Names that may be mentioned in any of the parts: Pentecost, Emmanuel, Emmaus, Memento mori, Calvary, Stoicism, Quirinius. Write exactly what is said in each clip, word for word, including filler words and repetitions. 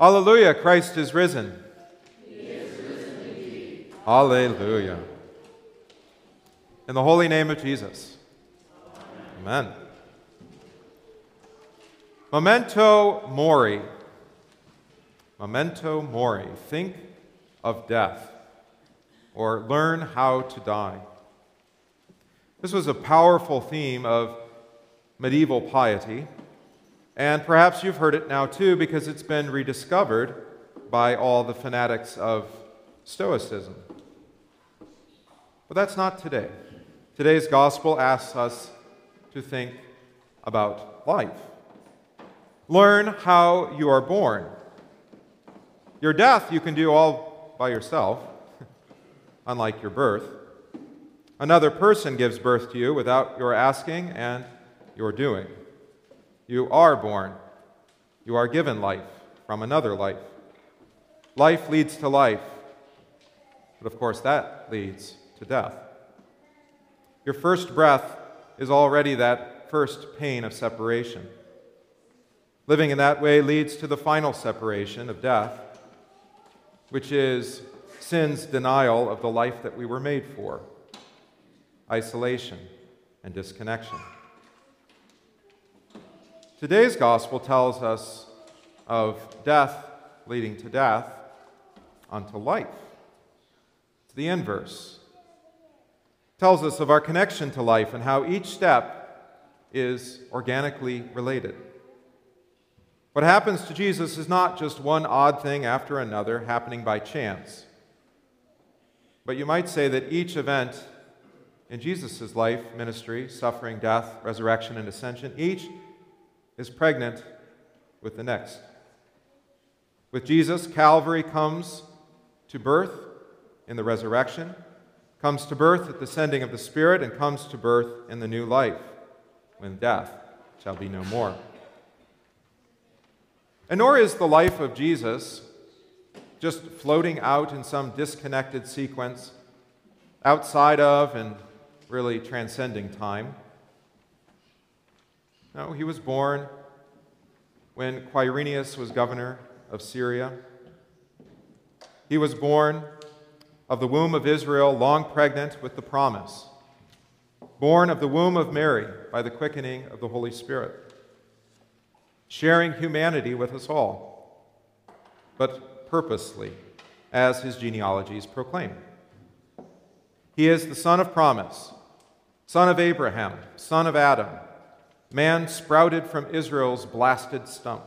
Alleluia, Christ is risen. He is risen indeed. Alleluia. In the holy name of Jesus. Amen. Amen. Memento mori. Memento mori. Think of death, or learn how to die. This was a powerful theme of medieval piety, and perhaps you've heard it now too, because it's been rediscovered by all the fanatics of Stoicism. But that's not today. Today's gospel asks us to think about life. Learn how you are born. Your death you can do all by yourself, unlike your birth. Another person gives birth to you without your asking and your doing. You are born. You are given life from another life. Life leads to life, but of course that leads to death. Your first breath is already that first pain of separation. Living in that way leads to the final separation of death, which is sin's denial of the life that we were made for, isolation and disconnection. Today's gospel tells us of death leading to death unto life. It's the inverse. It tells us of our connection to life and how each step is organically related. What happens to Jesus is not just one odd thing after another happening by chance, but you might say that each event in Jesus' life, ministry, suffering, death, resurrection, and ascension, each is pregnant with the next. With Jesus, Calvary comes to birth in the resurrection, comes to birth at the sending of the Spirit, and comes to birth in the new life, when death shall be no more. And nor is the life of Jesus just floating out in some disconnected sequence outside of and really transcending time. No, he was born when Quirinius was governor of Syria. He was born of the womb of Israel, long pregnant with the promise, born of the womb of Mary by the quickening of the Holy Spirit, sharing humanity with us all, but purposely, as his genealogies proclaim. He is the son of promise, son of Abraham, son of Adam, man sprouted from Israel's blasted stump,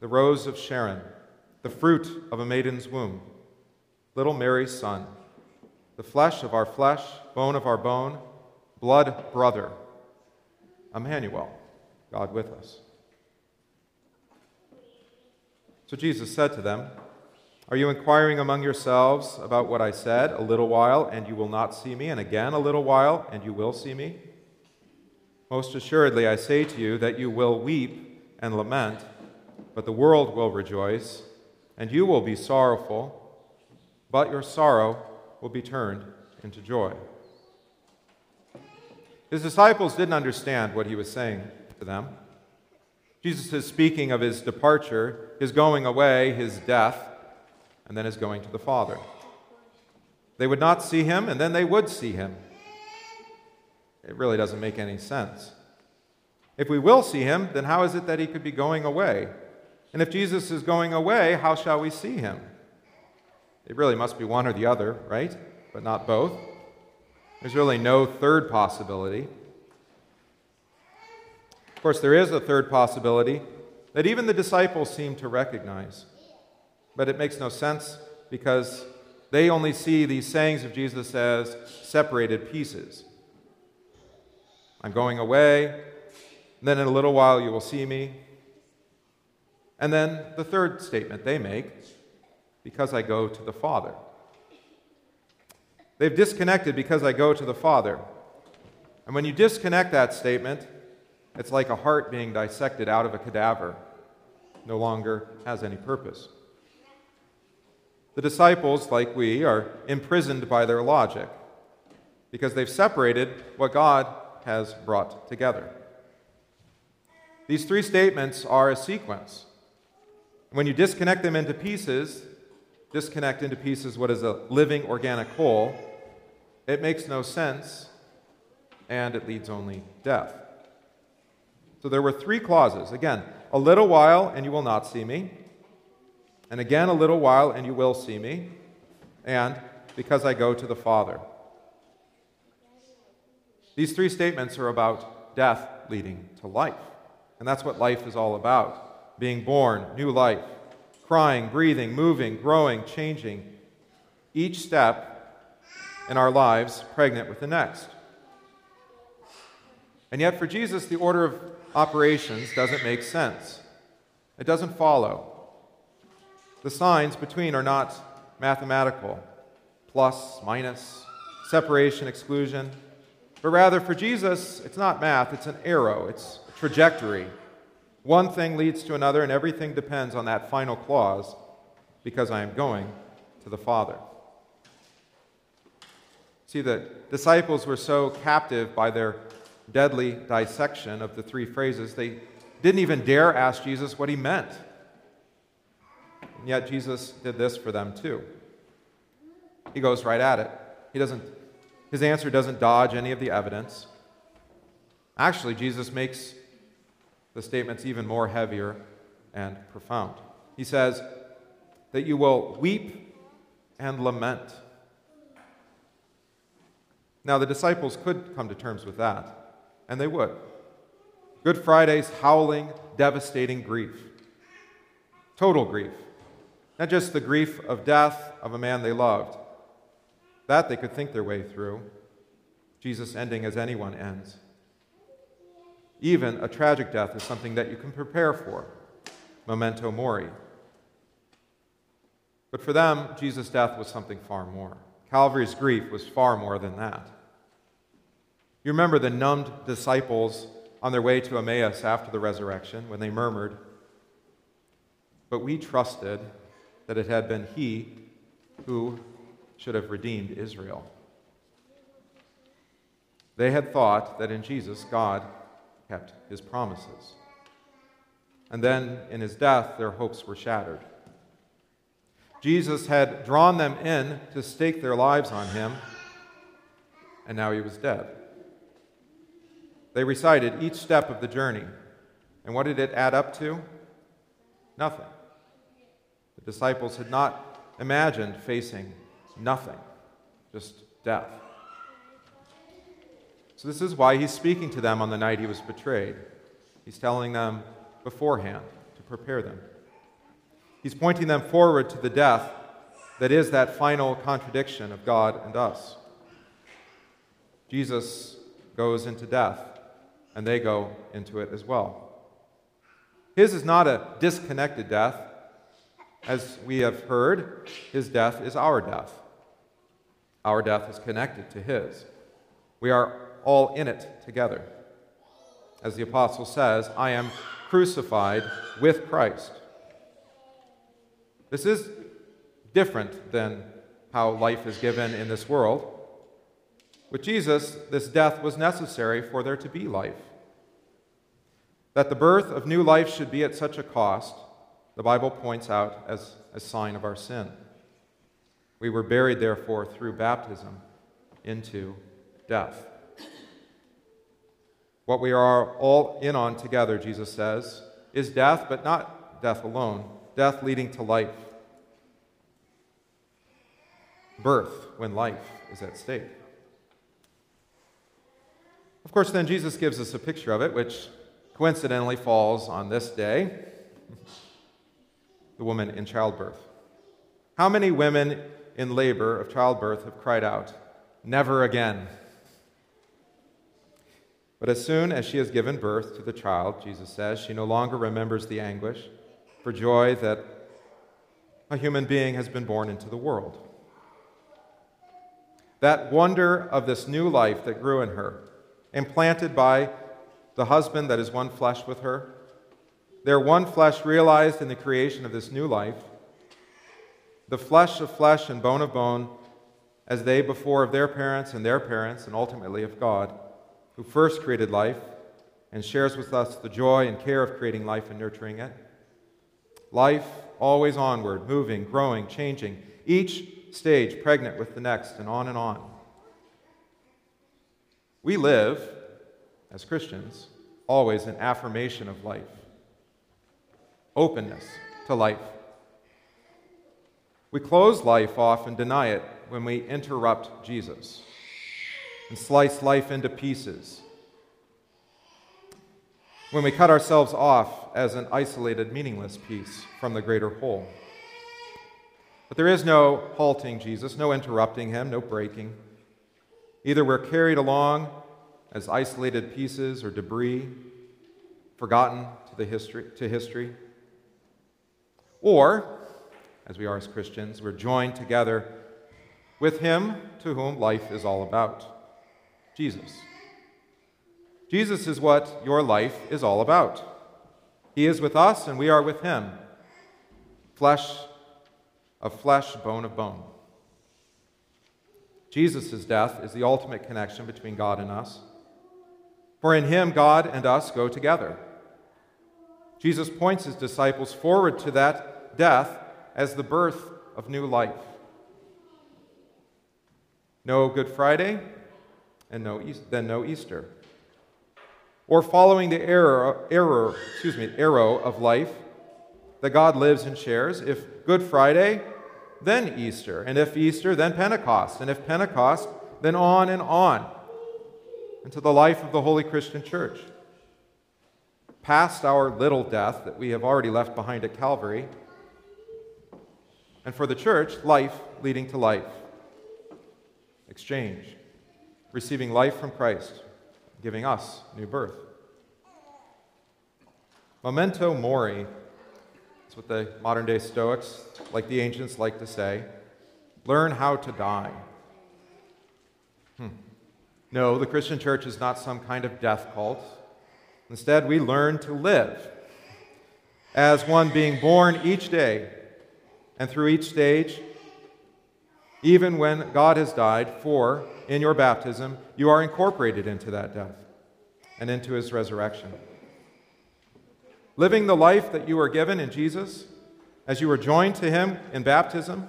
the rose of Sharon, the fruit of a maiden's womb, little Mary's son, the flesh of our flesh, bone of our bone, blood brother, Emmanuel, God with us. So Jesus said to them, "Are you inquiring among yourselves about what I said? A little while, and you will not see me, and again a little while, and you will see me? Most assuredly, I say to you that you will weep and lament, but the world will rejoice, and you will be sorrowful, but your sorrow will be turned into joy." His disciples didn't understand what he was saying to them. Jesus is speaking of his departure, his going away, his death, and then is going to the Father. They would not see him, and then they would see him. It really doesn't make any sense. If we will see him, then how is it that he could be going away? And if Jesus is going away, how shall we see him? It really must be one or the other, right? But not both. There's really no third possibility. Of course, there is a third possibility that even the disciples seem to recognize. But it makes no sense, because they only see these sayings of Jesus as separated pieces. I'm going away, then in a little while you will see me. And then the third statement they make, because I go to the Father. They've disconnected because I go to the Father. And when you disconnect that statement, it's like a heart being dissected out of a cadaver. No longer has any purpose. The disciples, like we, are imprisoned by their logic because they've separated what God has brought together. These three statements are a sequence. When you disconnect them into pieces, disconnect into pieces what is a living, organic whole, it makes no sense, and it leads only death. So there were three clauses. Again, a little while, and you will not see me. And again, a little while, and you will see me. And because I go to the Father. These three statements are about death leading to life. And that's what life is all about. Being born, new life, crying, breathing, moving, growing, changing. Each step in our lives pregnant with the next. And yet for Jesus, the order of operations doesn't make sense. It doesn't follow. The signs between are not mathematical. Plus, minus, separation, exclusion. But rather, for Jesus, it's not math, it's an arrow, it's a trajectory. One thing leads to another, and everything depends on that final clause, because I am going to the Father. See, the disciples were so captive by their deadly dissection of the three phrases, they didn't even dare ask Jesus what he meant. And yet Jesus did this for them too. He goes right at it. He doesn't, his answer doesn't dodge any of the evidence. Actually, Jesus makes the statements even more heavier and profound. He says that you will weep and lament. Now, the disciples could come to terms with that, and they would. Good Friday's howling, devastating grief. Total grief. Not just the grief of death of a man they loved. That they could think their way through. Jesus ending as anyone ends. Even a tragic death is something that you can prepare for. Memento mori. But for them, Jesus' death was something far more. Calvary's grief was far more than that. You remember the numbed disciples on their way to Emmaus after the resurrection when they murmured, but we trusted that it had been he who should have redeemed Israel. They had thought that in Jesus, God kept his promises. And then in his death, their hopes were shattered. Jesus had drawn them in to stake their lives on him, and now he was dead. They recited each step of the journey, and what did it add up to? Nothing. The disciples had not imagined facing nothing, just death. So this is why he's speaking to them on the night he was betrayed. He's telling them beforehand to prepare them. He's pointing them forward to the death that is that final contradiction of God and us. Jesus goes into death, and they go into it as well. His is not a disconnected death. As we have heard, his death is our death. Our death is connected to his. We are all in it together. As the apostle says, I am crucified with Christ. This is different than how life is given in this world. With Jesus, this death was necessary for there to be life. That the birth of new life should be at such a cost, the Bible points out as a sign of our sin. We were buried, therefore, through baptism into death. What we are all in on together, Jesus says, is death, but not death alone, death leading to life. Birth, when life is at stake. Of course, then Jesus gives us a picture of it, which coincidentally falls on this day. The woman in childbirth. How many women in labor of childbirth have cried out, never again? But as soon as she has given birth to the child, Jesus says, she no longer remembers the anguish for joy that a human being has been born into the world. That wonder of this new life that grew in her, implanted by the husband that is one flesh with her, their one flesh realized in the creation of this new life, the flesh of flesh and bone of bone, as they before of their parents and their parents, and ultimately of God, who first created life and shares with us the joy and care of creating life and nurturing it. Life always onward, moving, growing, changing, each stage pregnant with the next, and on and on. We live, as Christians, always in affirmation of life, openness to life. We close life off and deny it when we interrupt Jesus and slice life into pieces. When we cut ourselves off as an isolated, meaningless piece from the greater whole. But there is no halting Jesus, no interrupting him, no breaking. Either we're carried along as isolated pieces or debris, forgotten to the history, to history, or, as we are as Christians, we're joined together with him to whom life is all about, Jesus. Jesus is what your life is all about. He is with us and we are with him. Flesh of flesh, bone of bone. Jesus' death is the ultimate connection between God and us. For in him, God and us go together. Jesus points his disciples forward to that death as the birth of new life. No Good Friday, and no e- then no Easter. Or following the error, error, excuse me, arrow of life that God lives and shares. If Good Friday, then Easter. And if Easter, then Pentecost. And if Pentecost, then on and on into the life of the Holy Christian Church. Past our little death that we have already left behind at Calvary. And for the church, life leading to life. Exchange. Receiving life from Christ. Giving us new birth. Memento mori is what the modern-day Stoics, like the ancients, like to say. Learn how to die. Hmm. No, the Christian church is not some kind of death cult. Instead, we learn to live as one being born each day and through each stage, even when God has died, for in your baptism, you are incorporated into that death and into his resurrection. Living the life that you were given in Jesus, as you were joined to him in baptism,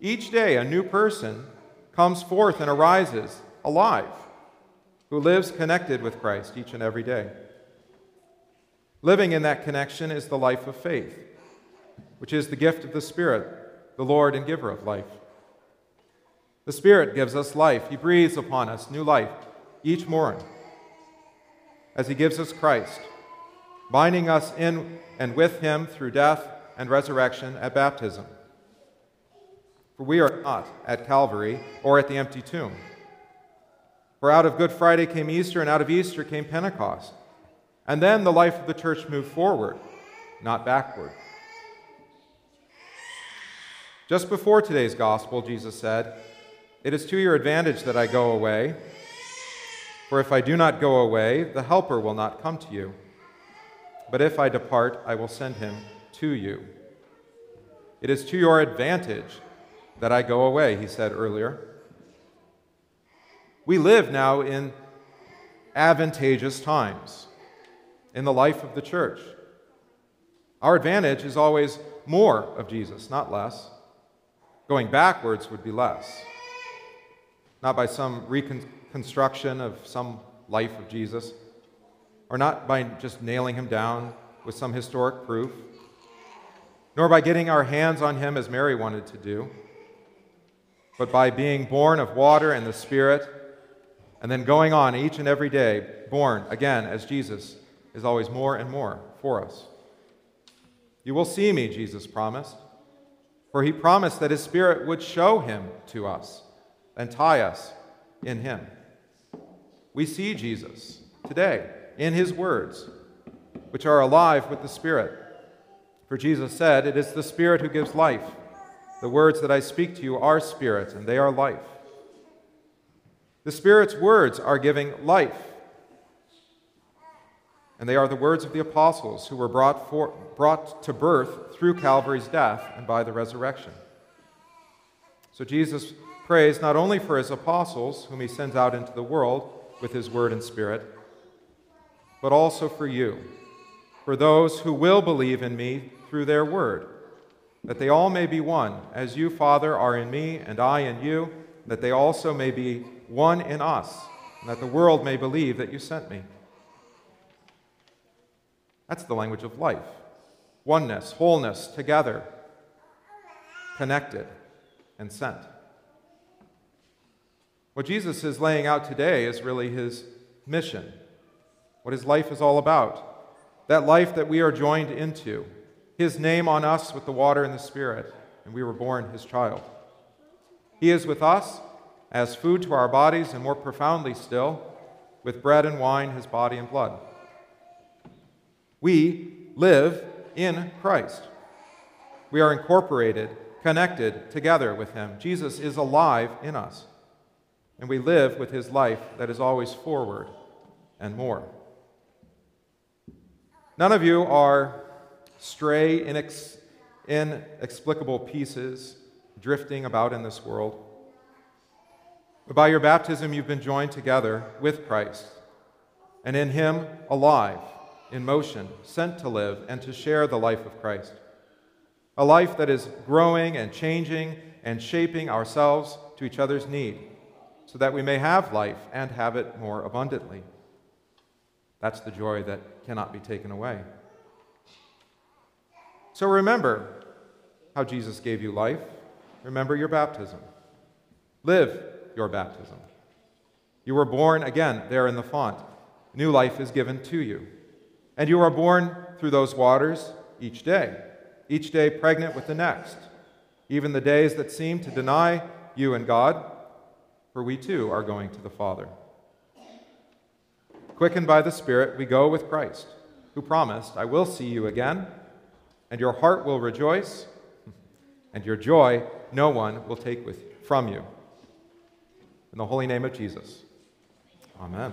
each day a new person comes forth and arises alive, who lives connected with Christ each and every day. Living in that connection is the life of faith, which is the gift of the Spirit, the Lord and giver of life. The Spirit gives us life. He breathes upon us new life each morning as he gives us Christ, binding us in and with him through death and resurrection at baptism. For we are not at Calvary or at the empty tomb. For out of Good Friday came Easter, and out of Easter came Pentecost. And then the life of the church moved forward, not backward. Just before today's gospel, Jesus said, "It is to your advantage that I go away, for if I do not go away, the Helper will not come to you. But if I depart, I will send him to you." It is to your advantage that I go away, he said earlier. We live now in advantageous times in the life of the church. Our advantage is always more of Jesus, not less. Going backwards would be less. Not by some reconstruction of some life of Jesus, or not by just nailing him down with some historic proof, nor by getting our hands on him as Mary wanted to do, but by being born of water and the Spirit, and then going on each and every day, born again as Jesus is always more and more for us. "You will see me," Jesus promised, for he promised that his Spirit would show him to us and tie us in him. We see Jesus today in his words, which are alive with the Spirit. For Jesus said, "It is the Spirit who gives life. The words that I speak to you are spirit, and they are life." The Spirit's words are giving life. And they are the words of the apostles who were brought, for, brought to birth through Calvary's death and by the resurrection. So Jesus prays not only for his apostles, whom he sends out into the world with his word and Spirit, but also for you, for those who will believe in me through their word, that they all may be one, as you, Father, are in me, and I in you, that they also may be one in us, and that the world may believe that you sent me. That's the language of life. Oneness, wholeness, together, connected, and sent. What Jesus is laying out today is really his mission, what his life is all about, that life that we are joined into, his name on us with the water and the Spirit, and we were born his child. He is with us as food to our bodies, and more profoundly still, with bread and wine, his body and blood. We live in Christ. We are incorporated, connected together with him. Jesus is alive in us, and we live with his life that is always forward and more. None of you are stray, inex- inexplicable pieces drifting about in this world. But by your baptism, you've been joined together with Christ, and in him alive, in motion, sent to live and to share the life of Christ, a life that is growing and changing and shaping ourselves to each other's need, so that we may have life and have it more abundantly. That's the joy that cannot be taken away. So remember how Jesus gave you life. Remember your baptism. Live your baptism. You were born again there in the font. New life is given to you. And you are born through those waters each day, each day pregnant with the next, even the days that seem to deny you and God, for we too are going to the Father. Quickened by the Spirit, we go with Christ, who promised, I will see you again, and your heart will rejoice, and your joy no one will take with, from you. In the holy name of Jesus, amen.